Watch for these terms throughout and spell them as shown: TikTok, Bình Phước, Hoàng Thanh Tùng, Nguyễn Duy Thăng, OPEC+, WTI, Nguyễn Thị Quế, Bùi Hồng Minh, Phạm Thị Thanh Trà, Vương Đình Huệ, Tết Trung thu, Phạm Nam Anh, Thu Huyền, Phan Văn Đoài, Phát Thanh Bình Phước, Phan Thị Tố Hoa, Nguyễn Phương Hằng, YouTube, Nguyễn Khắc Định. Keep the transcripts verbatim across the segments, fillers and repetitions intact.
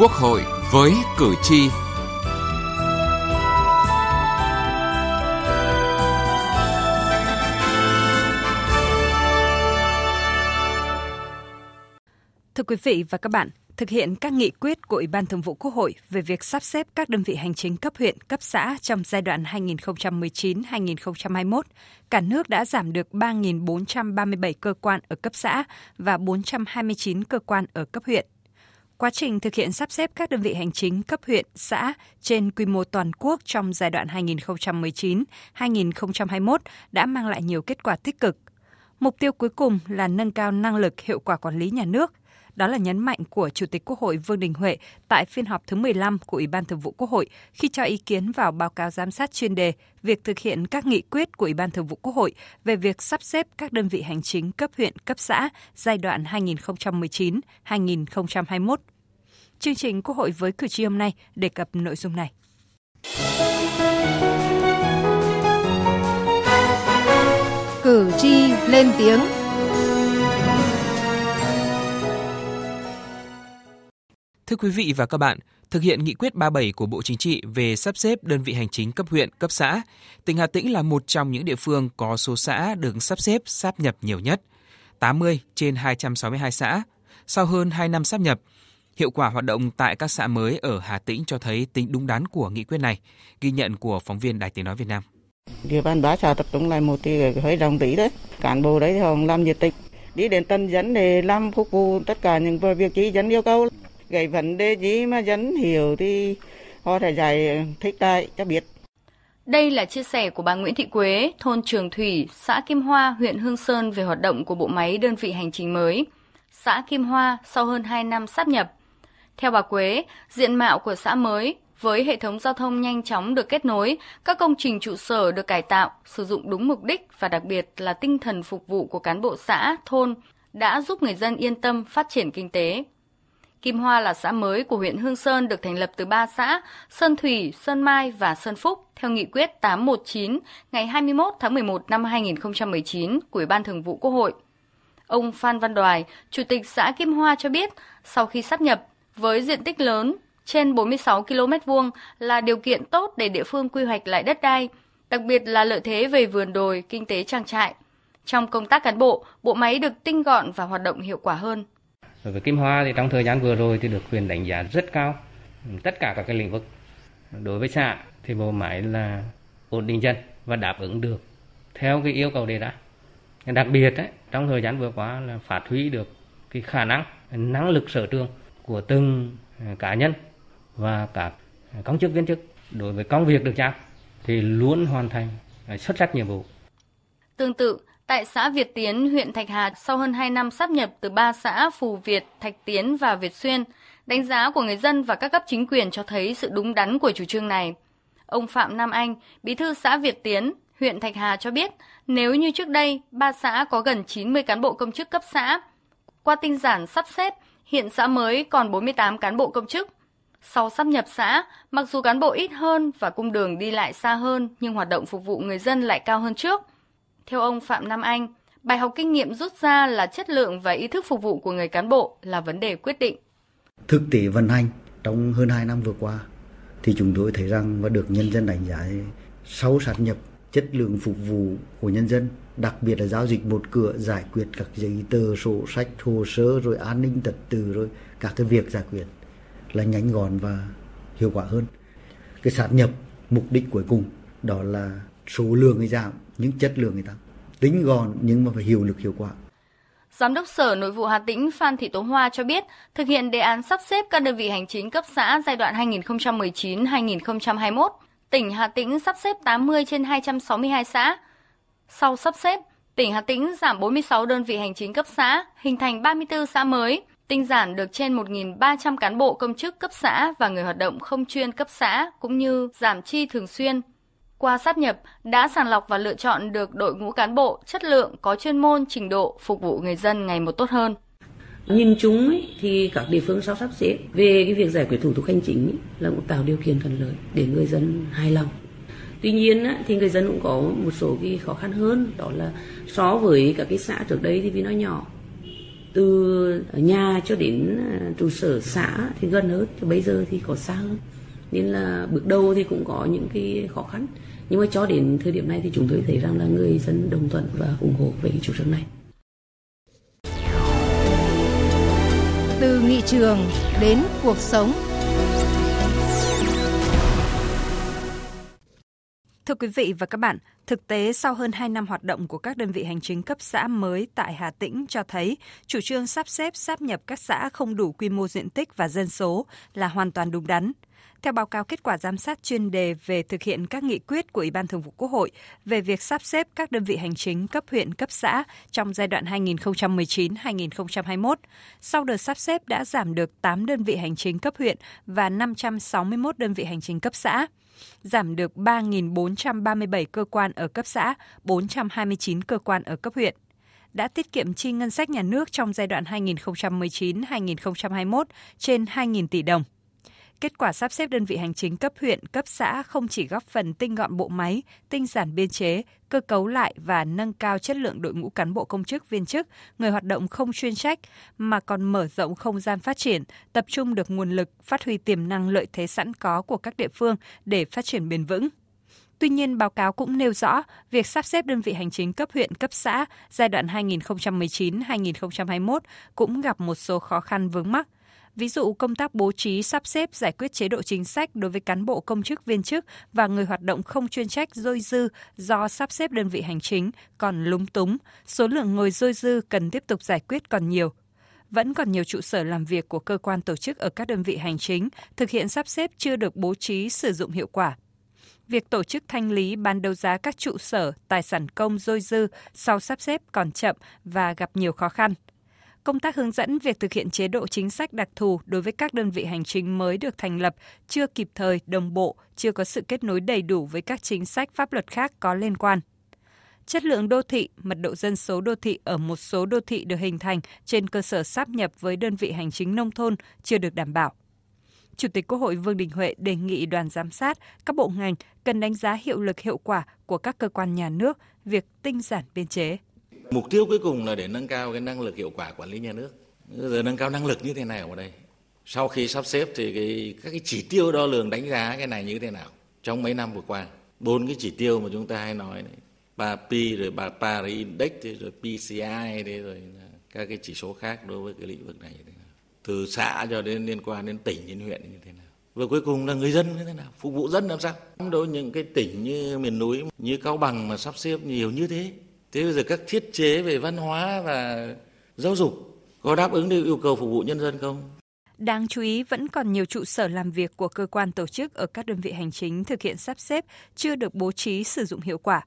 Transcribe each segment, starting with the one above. Quốc hội với cử tri. Thưa quý vị và các bạn, thực hiện các nghị quyết của Ủy ban Thường vụ Quốc hội về việc sắp xếp các đơn vị hành chính cấp huyện, cấp xã trong giai đoạn hai nghìn không trăm mười chín đến hai nghìn không trăm hai mươi mốt, cả nước đã giảm được ba nghìn bốn trăm ba mươi bảy cơ quan ở cấp xã và bốn trăm hai mươi chín cơ quan ở cấp huyện. Quá trình thực hiện sắp xếp các đơn vị hành chính cấp huyện, xã trên quy mô toàn quốc trong giai đoạn hai nghìn không trăm mười chín đến hai nghìn không trăm hai mươi mốt đã mang lại nhiều kết quả tích cực. Mục tiêu cuối cùng là nâng cao năng lực, hiệu quả quản lý nhà nước. Đó là nhấn mạnh của Chủ tịch Quốc hội Vương Đình Huệ tại phiên họp thứ mười lăm của Ủy ban Thường vụ Quốc hội khi cho ý kiến vào báo cáo giám sát chuyên đề việc thực hiện các nghị quyết của Ủy ban Thường vụ Quốc hội về việc sắp xếp các đơn vị hành chính cấp huyện, cấp xã giai đoạn hai nghìn không trăm mười chín đến hai nghìn không trăm hai mươi mốt. Chương trình Quốc hội với cử tri hôm nay đề cập nội dung này. Cử tri lên tiếng. Thưa quý vị và các bạn, thực hiện nghị quyết ba mươi bảy của Bộ Chính trị về sắp xếp đơn vị hành chính cấp huyện, cấp xã, tỉnh Hà Tĩnh là một trong những địa phương có số xã được sắp xếp sáp nhập nhiều nhất, tám mươi trên hai trăm sáu mươi hai xã, sau hơn hai năm sáp nhập. Hiệu quả hoạt động tại các xã mới ở Hà Tĩnh cho thấy tính đúng đắn của nghị quyết này, ghi nhận của phóng viên Đài Tiếng nói Việt Nam. Địa bàn bá xã tập trung lại một thì hơi đồng tỷ đấy, cán bộ đấy thì làm nhiệt tình, đi đến tân dân để làm phục vụ tất cả những việc chỉ dân yêu cầu. Cái vấn đề gì mà dân hiểu thì họ phải giải thích lại cho biết. Đây là chia sẻ của bà Nguyễn Thị Quế, thôn Trường Thủy, xã Kim Hoa, huyện Hương Sơn về hoạt động của bộ máy đơn vị hành chính mới. Xã Kim Hoa sau hơn hai năm sáp nhập. Theo bà Quế, diện mạo của xã mới với hệ thống giao thông nhanh chóng được kết nối, các công trình trụ sở được cải tạo, sử dụng đúng mục đích và đặc biệt là tinh thần phục vụ của cán bộ xã, thôn đã giúp người dân yên tâm phát triển kinh tế. Kim Hoa là xã mới của huyện Hương Sơn được thành lập từ ba xã Sơn Thủy, Sơn Mai và Sơn Phúc theo nghị quyết tám một chín ngày hai mươi mốt tháng mười một năm hai nghìn không trăm mười chín của Ủy ban Thường vụ Quốc hội. Ông Phan Văn Đoài, Chủ tịch xã Kim Hoa cho biết, sau khi sáp nhập, với diện tích lớn trên bốn mươi sáu ki lô mét vuông là điều kiện tốt để địa phương quy hoạch lại đất đai, đặc biệt là lợi thế về vườn đồi, kinh tế trang trại. Trong công tác cán bộ, bộ máy được tinh gọn và hoạt động hiệu quả hơn. Đối với Kim Hoa thì trong thời gian vừa rồi thì được quyền đánh giá rất cao tất cả các cái lĩnh vực. Đối với xã thì bộ máy là ổn định dân và đáp ứng được theo cái yêu cầu đề ra. Đặc biệt ấy, trong thời gian vừa qua là phát huy được cái khả năng, năng lực sở trường của từng cá nhân và cả công chức viên chức. Đối với công việc được giao thì luôn hoàn thành xuất sắc nhiệm vụ. Tương tự, tại xã Việt Tiến, huyện Thạch Hà, sau hơn hai năm sáp nhập từ ba xã Phù Việt, Thạch Tiến và Việt Xuyên, đánh giá của người dân và các cấp chính quyền cho thấy sự đúng đắn của chủ trương này. Ông Phạm Nam Anh, bí thư xã Việt Tiến, huyện Thạch Hà cho biết, nếu như trước đây, ba xã có gần chín mươi cán bộ công chức cấp xã. Qua tinh giản sắp xếp, hiện xã mới còn bốn mươi tám cán bộ công chức. Sau sáp nhập xã, mặc dù cán bộ ít hơn và cung đường đi lại xa hơn, nhưng hoạt động phục vụ người dân lại cao hơn trước. Theo ông Phạm Nam Anh, bài học kinh nghiệm rút ra là chất lượng và ý thức phục vụ của người cán bộ là vấn đề quyết định. Thực tế vận hành trong hơn hai năm vừa qua thì chúng tôi thấy rằng và được nhân dân đánh giá sau sáp nhập, chất lượng phục vụ của nhân dân, đặc biệt là giao dịch một cửa, giải quyết các giấy tờ, sổ sách, hồ sơ, rồi an ninh trật tự, rồi các cái việc giải quyết là nhanh gọn và hiệu quả hơn. Cái sáp nhập mục đích cuối cùng đó là số lượng người giảm, những chất lượng người ta tính gọn nhưng mà phải hiệu lực hiệu quả. Giám đốc Sở Nội vụ Hà Tĩnh Phan Thị Tố Hoa cho biết, thực hiện đề án sắp xếp các đơn vị hành chính cấp xã giai đoạn hai nghìn không trăm mười chín đến hai nghìn không trăm hai mươi mốt, tỉnh Hà Tĩnh sắp xếp tám mươi trên hai trăm sáu mươi hai xã. Sau sắp xếp, tỉnh Hà Tĩnh giảm bốn mươi sáu đơn vị hành chính cấp xã, hình thành ba mươi tư xã mới, tinh giản được trên một nghìn ba trăm cán bộ công chức cấp xã và người hoạt động không chuyên cấp xã cũng như giảm chi thường xuyên. Qua sáp nhập đã sàng lọc và lựa chọn được đội ngũ cán bộ chất lượng, có chuyên môn, trình độ phục vụ người dân ngày một tốt hơn. Nhìn chung ấy, thì các địa phương sau sắp xếp về cái việc giải quyết thủ tục hành chính ấy, là cũng tạo điều kiện thuận lợi để người dân hài lòng. Tuy nhiên á, thì người dân cũng có một số cái khó khăn hơn, đó là so với các cái xã trước đây thì vì nó nhỏ, từ nhà cho đến trụ sở xã thì gần hơn, cho bây giờ thì có xa hơn, nên là bước đầu thì cũng có những cái khó khăn, nhưng mà cho đến thời điểm này thì chúng tôi thấy rằng là người dân đồng thuận và ủng hộ về chủ trương này. Từ nghị trường đến cuộc sống. Thưa quý vị và các bạn, thực tế sau hơn hai năm hoạt động của các đơn vị hành chính cấp xã mới tại Hà Tĩnh cho thấy chủ trương sắp xếp sáp nhập các xã không đủ quy mô diện tích và dân số là hoàn toàn đúng đắn. Theo báo cáo kết quả giám sát chuyên đề về thực hiện các nghị quyết của Ủy ban Thường vụ Quốc hội về việc sáp xếp các đơn vị hành chính cấp huyện, cấp xã trong giai đoạn hai nghìn không trăm mười chín đến hai nghìn không trăm hai mươi mốt, sau đợt sáp xếp đã giảm được tám đơn vị hành chính cấp huyện và năm trăm sáu mươi mốt đơn vị hành chính cấp xã, giảm được ba nghìn bốn trăm ba mươi bảy cơ quan ở cấp xã, bốn trăm hai mươi chín cơ quan ở cấp huyện. Đã tiết kiệm chi ngân sách nhà nước trong giai đoạn hai nghìn không trăm mười chín đến hai nghìn không trăm hai mươi mốt trên hai nghìn tỷ đồng. Kết quả sắp xếp đơn vị hành chính cấp huyện, cấp xã không chỉ góp phần tinh gọn bộ máy, tinh giản biên chế, cơ cấu lại và nâng cao chất lượng đội ngũ cán bộ công chức, viên chức, người hoạt động không chuyên trách, mà còn mở rộng không gian phát triển, tập trung được nguồn lực, phát huy tiềm năng lợi thế sẵn có của các địa phương để phát triển bền vững. Tuy nhiên, báo cáo cũng nêu rõ, việc sắp xếp đơn vị hành chính cấp huyện, cấp xã giai đoạn hai nghìn không trăm mười chín đến hai nghìn không trăm hai mươi mốt cũng gặp một số khó khăn vướng mắc. Ví dụ, công tác bố trí, sắp xếp, giải quyết chế độ chính sách đối với cán bộ công chức, viên chức và người hoạt động không chuyên trách dôi dư do sắp xếp đơn vị hành chính còn lúng túng, số lượng người dôi dư cần tiếp tục giải quyết còn nhiều. Vẫn còn nhiều trụ sở làm việc của cơ quan tổ chức ở các đơn vị hành chính thực hiện sắp xếp chưa được bố trí sử dụng hiệu quả. Việc tổ chức thanh lý bán đấu giá các trụ sở, tài sản công dôi dư sau sắp xếp còn chậm và gặp nhiều khó khăn. Công tác hướng dẫn việc thực hiện chế độ chính sách đặc thù đối với các đơn vị hành chính mới được thành lập chưa kịp thời, đồng bộ, chưa có sự kết nối đầy đủ với các chính sách pháp luật khác có liên quan. Chất lượng đô thị, mật độ dân số đô thị ở một số đô thị được hình thành trên cơ sở sáp nhập với đơn vị hành chính nông thôn chưa được đảm bảo. Chủ tịch Quốc hội Vương Đình Huệ đề nghị đoàn giám sát, các bộ ngành cần đánh giá hiệu lực hiệu quả của các cơ quan nhà nước, việc tinh giản biên chế. Mục tiêu cuối cùng là để nâng cao cái năng lực hiệu quả quản lý nhà nước. Giờ nâng cao năng lực như thế nào ở đây? Sau khi sắp xếp thì cái, các cái chỉ tiêu đo lường đánh giá cái này như thế nào? Trong mấy năm vừa qua, bốn cái chỉ tiêu mà chúng ta hay nói đấy, ba P rồi ba Paris Index rồi P C I rồi các cái chỉ số khác đối với cái lĩnh vực này như thế nào? Từ xã cho đến liên quan đến tỉnh đến huyện như thế nào? Và cuối cùng là người dân như thế nào? Phục vụ dân làm sao? Đối với những cái tỉnh như miền núi như Cao Bằng mà sắp xếp nhiều như thế. Thế bây giờ các thiết chế về văn hóa và giáo dục có đáp ứng được yêu cầu phục vụ nhân dân không? Đáng chú ý, vẫn còn nhiều trụ sở làm việc của cơ quan tổ chức ở các đơn vị hành chính thực hiện sắp xếp chưa được bố trí sử dụng hiệu quả.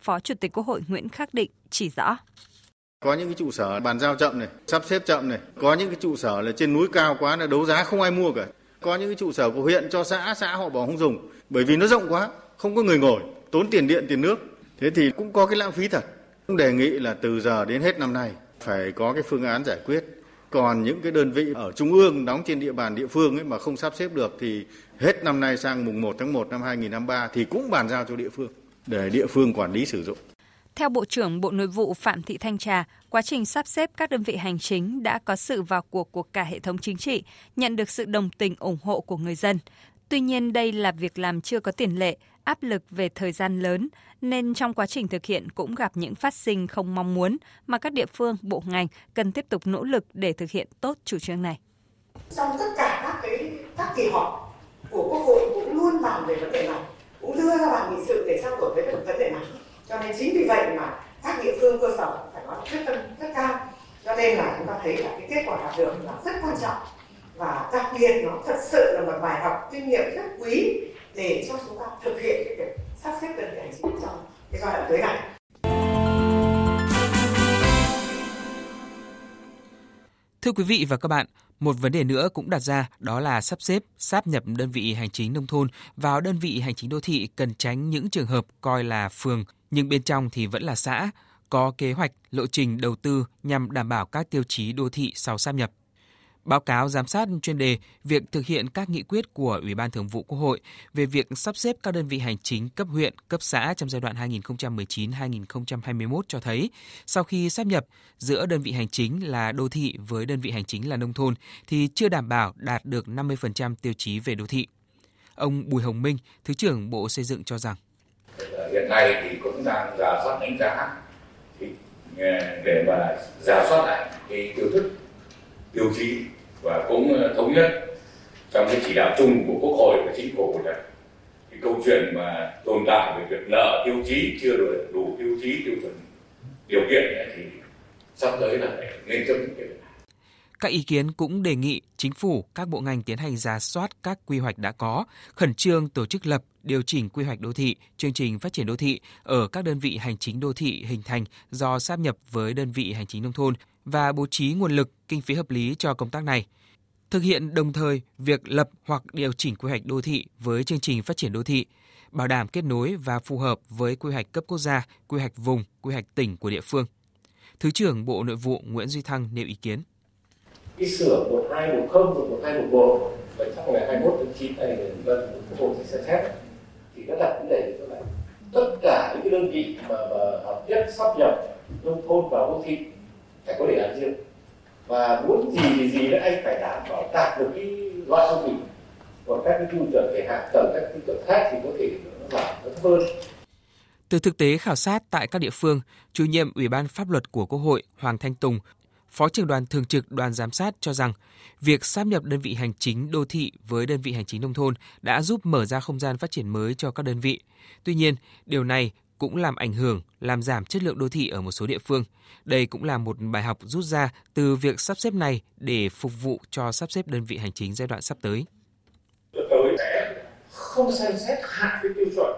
Phó Chủ tịch Quốc hội Nguyễn Khắc Định chỉ rõ. Có những cái trụ sở bàn giao chậm này, sắp xếp chậm này, có những cái trụ sở là trên núi cao quá là đấu giá không ai mua cả. Có những cái trụ sở của huyện cho xã, xã họ bỏ không dùng bởi vì nó rộng quá, không có người ngồi, tốn tiền điện, tiền nước. Thế thì cũng có cái lãng phí thật. Đề nghị là từ giờ đến hết năm nay phải có cái phương án giải quyết. Còn những cái đơn vị ở trung ương đóng trên địa bàn địa phương ấy mà không sắp xếp được thì hết năm nay sang mùng một tháng một năm hai nghìn không trăm hai mươi ba thì cũng bàn giao cho địa phương để địa phương quản lý sử dụng. Theo Bộ trưởng Bộ Nội vụ Phạm Thị Thanh Trà, quá trình sắp xếp các đơn vị hành chính đã có sự vào cuộc của cả hệ thống chính trị, nhận được sự đồng tình ủng hộ của người dân. Tuy nhiên, đây là việc làm chưa có tiền lệ, áp lực về thời gian lớn, nên trong quá trình thực hiện cũng gặp những phát sinh không mong muốn mà các địa phương, bộ ngành cần tiếp tục nỗ lực để thực hiện tốt chủ trương này. Trong tất cả các cái các kỳ họp của Quốc hội cũng luôn bàn về vấn đề này, cũng đưa ra bàn nghị sự để trao đổi với vấn đề này. Cho nên chính vì vậy mà các địa phương cơ sở phải có quyết tâm rất cao. Cho nên là chúng ta thấy là cái kết quả đạt được là rất quan trọng và đặc biệt nó thật sự là một bài học kinh nghiệm rất quý để cho chúng ta thực hiện cái việc sắp xếp đơn vị hành chính trong cái giai đoạn tới này. Thưa quý vị và các bạn, một vấn đề nữa cũng đặt ra đó là sắp xếp, sáp nhập đơn vị hành chính nông thôn vào đơn vị hành chính đô thị cần tránh những trường hợp coi là phường nhưng bên trong thì vẫn là xã, có kế hoạch, lộ trình đầu tư nhằm đảm bảo các tiêu chí đô thị sau sáp nhập. Báo cáo giám sát chuyên đề việc thực hiện các nghị quyết của Ủy ban Thường vụ Quốc hội về việc sắp xếp các đơn vị hành chính cấp huyện, cấp xã trong giai đoạn hai nghìn không trăm mười chín đến hai nghìn không trăm hai mươi mốt cho thấy, sau khi sáp nhập giữa đơn vị hành chính là đô thị với đơn vị hành chính là nông thôn thì chưa đảm bảo đạt được năm mươi phần trăm tiêu chí về đô thị. Ông Bùi Hồng Minh, Thứ trưởng Bộ Xây dựng cho rằng hiện nay thì cũng đang rà soát đánh giá để mà rà soát lại cái tiêu thức, tiêu chí và cũng thống nhất trong cái chỉ đạo chung của Quốc hội và Chính phủ là cái câu chuyện mà tồn tại về việc nợ tiêu chí chưa đủ, đủ tiêu chí tiêu chuẩn điều kiện thì sắp tới là phải nên chấm dứt. Các ý kiến cũng đề nghị Chính phủ, các bộ ngành tiến hành rà soát các quy hoạch đã có, khẩn trương tổ chức lập, điều chỉnh quy hoạch đô thị, chương trình phát triển đô thị ở các đơn vị hành chính đô thị hình thành do sáp nhập với đơn vị hành chính nông thôn và bố trí nguồn lực, kinh phí hợp lý cho công tác này. Thực hiện đồng thời việc lập hoặc điều chỉnh quy hoạch đô thị với chương trình phát triển đô thị, bảo đảm kết nối và phù hợp với quy hoạch cấp quốc gia, quy hoạch vùng, quy hoạch tỉnh của địa phương. Thứ trưởng Bộ Nội vụ Nguyễn Duy Thăng nêu ý kiến. Cái sửa một hai một không rồi một hai một một và trong ngày hai mươi mốt tháng chín này gần Quốc hội sẽ xem xét thì đã đặt vấn đề như thế này: tất cả những cái đơn vị mà, mà hợp nhất sáp nhập nông thôn vào đô thị phải có đề án riêng và muốn gì thì gì đấy anh phải đảm bảo đạt được cái loại công trình, còn các cái tiêu chuẩn về hạ tầng, các tiêu chuẩn khác thì có thể nó giảm nó thấp hơn. Từ thực tế khảo sát tại các địa phương, chủ nhiệm Ủy ban Pháp luật của Quốc hội Hoàng Thanh Tùng, Phó trưởng đoàn thường trực đoàn giám sát cho rằng việc sáp nhập đơn vị hành chính đô thị với đơn vị hành chính nông thôn đã giúp mở ra không gian phát triển mới cho các đơn vị. Tuy nhiên, điều này cũng làm ảnh hưởng, làm giảm chất lượng đô thị ở một số địa phương. Đây cũng là một bài học rút ra từ việc sắp xếp này để phục vụ cho sắp xếp đơn vị hành chính giai đoạn sắp tới. Tôi sẽ không xem xét hạ cái tiêu chuẩn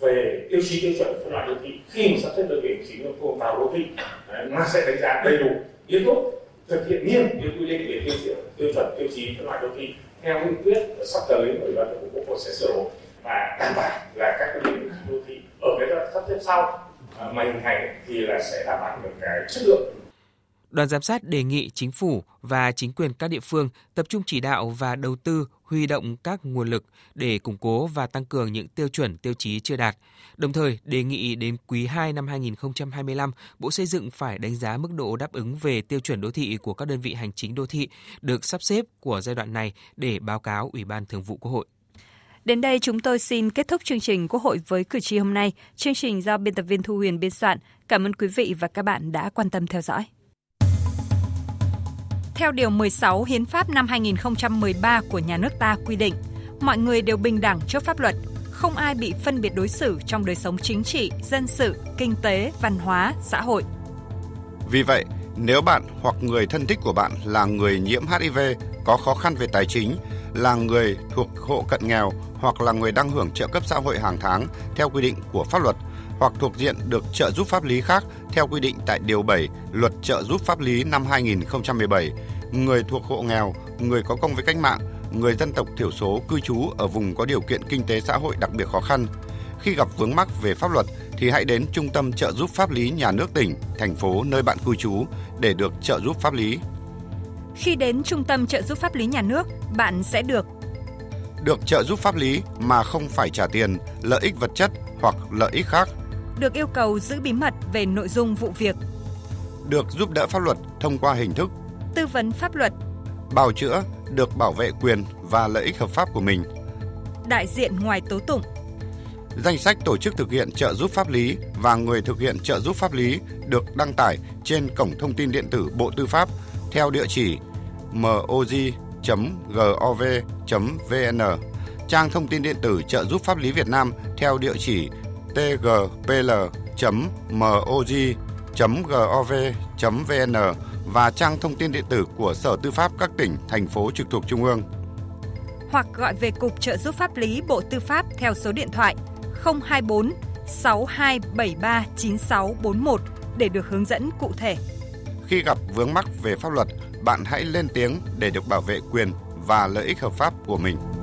về tiêu chí tiêu chuẩn phân loại đô thị khi mà sắp xếp đơn vị hành chính nông thôn vào đô thị, mà sẽ đánh giá đầy đủ yếu tố, thực hiện nghiêm những quy định về tiêu chuẩn, tiêu chuẩn tiêu chí phân loại đô thị theo nghị quyết sắp tới của Ủy ban Thường vụ Quốc hội sẽ sửa đổi và đảm bảo là các đơn vị hành chính đô thị ở cái đoạn sắp xếp sau mà hình thành thì là sẽ đảm bảo được cái chất lượng. Đoàn giám sát đề nghị Chính phủ và chính quyền các địa phương tập trung chỉ đạo và đầu tư huy động các nguồn lực để củng cố và tăng cường những tiêu chuẩn tiêu chí chưa đạt. Đồng thời, đề nghị đến quý hai năm hai nghìn không trăm hai mươi lăm, Bộ Xây dựng phải đánh giá mức độ đáp ứng về tiêu chuẩn đô thị của các đơn vị hành chính đô thị được sắp xếp của giai đoạn này để báo cáo Ủy ban Thường vụ Quốc hội. Đến đây chúng tôi xin kết thúc chương trình Quốc hội với cử tri hôm nay. Chương trình do biên tập viên Thu Huyền biên soạn. Cảm ơn quý vị và các bạn đã quan tâm theo dõi. Theo Điều mười sáu Hiến pháp năm hai nghìn không trăm mười ba của nhà nước ta quy định, mọi người đều bình đẳng trước pháp luật, không ai bị phân biệt đối xử trong đời sống chính trị, dân sự, kinh tế, văn hóa, xã hội. Vì vậy, nếu bạn hoặc người thân thích của bạn là người nhiễm hát i vê, có khó khăn về tài chính, là người thuộc hộ cận nghèo hoặc là người đang hưởng trợ cấp xã hội hàng tháng theo quy định của pháp luật, hoặc thuộc diện được trợ giúp pháp lý khác theo quy định tại Điều bảy Luật Trợ giúp pháp lý năm hai nghìn không trăm mười bảy, người thuộc hộ nghèo, người có công với cách mạng, người dân tộc thiểu số cư trú ở vùng có điều kiện kinh tế xã hội đặc biệt khó khăn. Khi gặp vướng mắc về pháp luật thì hãy đến Trung tâm Trợ giúp pháp lý nhà nước tỉnh, thành phố nơi bạn cư trú để được trợ giúp pháp lý. Khi đến Trung tâm Trợ giúp pháp lý nhà nước, bạn sẽ được được trợ giúp pháp lý mà không phải trả tiền, lợi ích vật chất hoặc lợi ích khác, được yêu cầu giữ bí mật về nội dung vụ việc, được giúp đỡ pháp luật thông qua hình thức tư vấn pháp luật, bào chữa, được bảo vệ quyền và lợi ích hợp pháp của mình, đại diện ngoài tố tụng. Danh sách tổ chức thực hiện trợ giúp pháp lý và người thực hiện trợ giúp pháp lý được đăng tải trên cổng thông tin điện tử Bộ Tư pháp theo địa chỉ moj chấm gov chấm vn, trang thông tin điện tử trợ giúp pháp lý Việt Nam theo địa chỉ t g p l chấm m o j chấm gov chấm vn và trang thông tin điện tử của Sở Tư pháp các tỉnh, thành phố trực thuộc Trung ương. Hoặc gọi về Cục Trợ giúp pháp lý Bộ Tư pháp theo số điện thoại không hai bốn sáu hai bảy ba chín sáu bốn một để được hướng dẫn cụ thể. Khi gặp vướng mắc về pháp luật, bạn hãy lên tiếng để được bảo vệ quyền và lợi ích hợp pháp của mình.